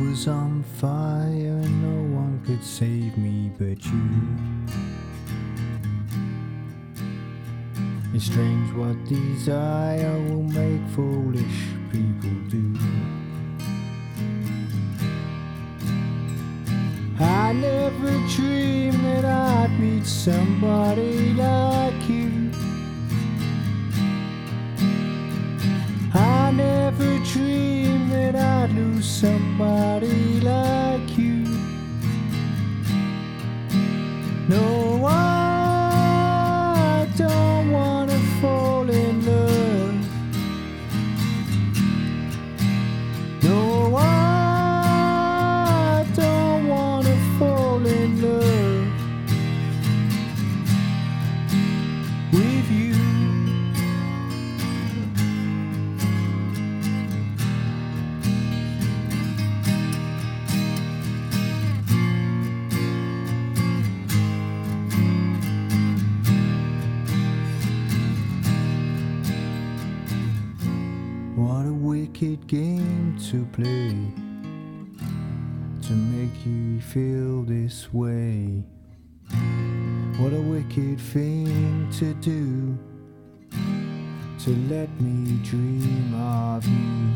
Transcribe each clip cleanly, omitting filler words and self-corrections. was on fire and no one could save me but you. It's strange what desire will make foolish people do. I never dreamed that I'd meet somebody like you. I never dreamed that I'd lose somebody like you. No, I don't want to fall in love. No, I don't want to fall in love with you. What a wicked game to play, to make you feel this way. What a wicked thing to do, to let me dream of you.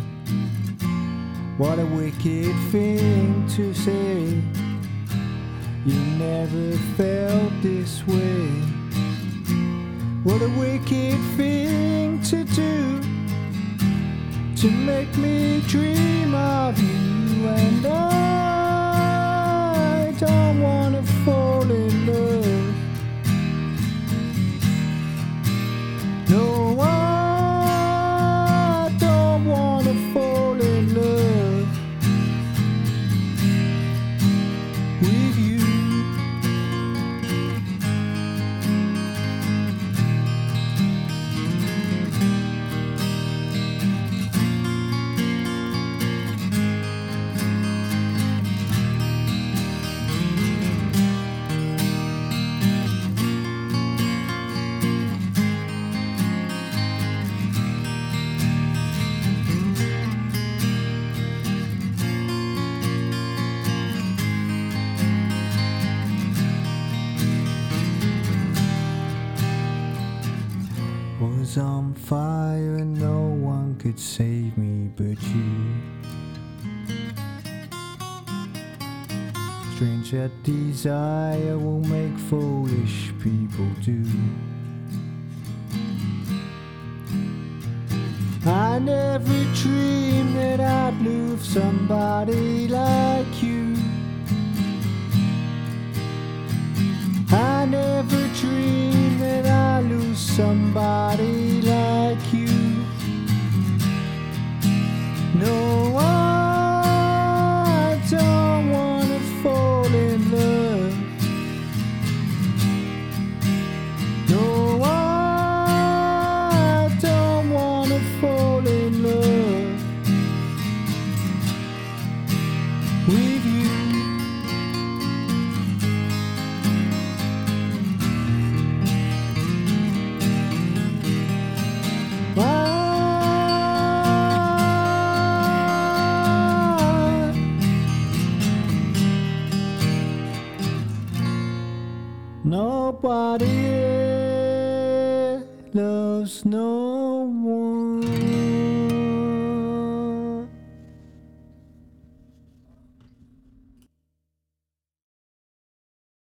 What a wicked thing to say, you never felt this way. What a wicked thing to do, to make me dream of you. And I don't want to fall in love. No, I don't want to fall in love with you. Was on fire and no one could save me but you. Strange that desire will make foolish people do. I never dreamed that I'd lose somebody like you. I never dreamed that I'd lose somebody like you. No, I don't want to fall in love. No, I don't want to fall in love with you. Nobody loves no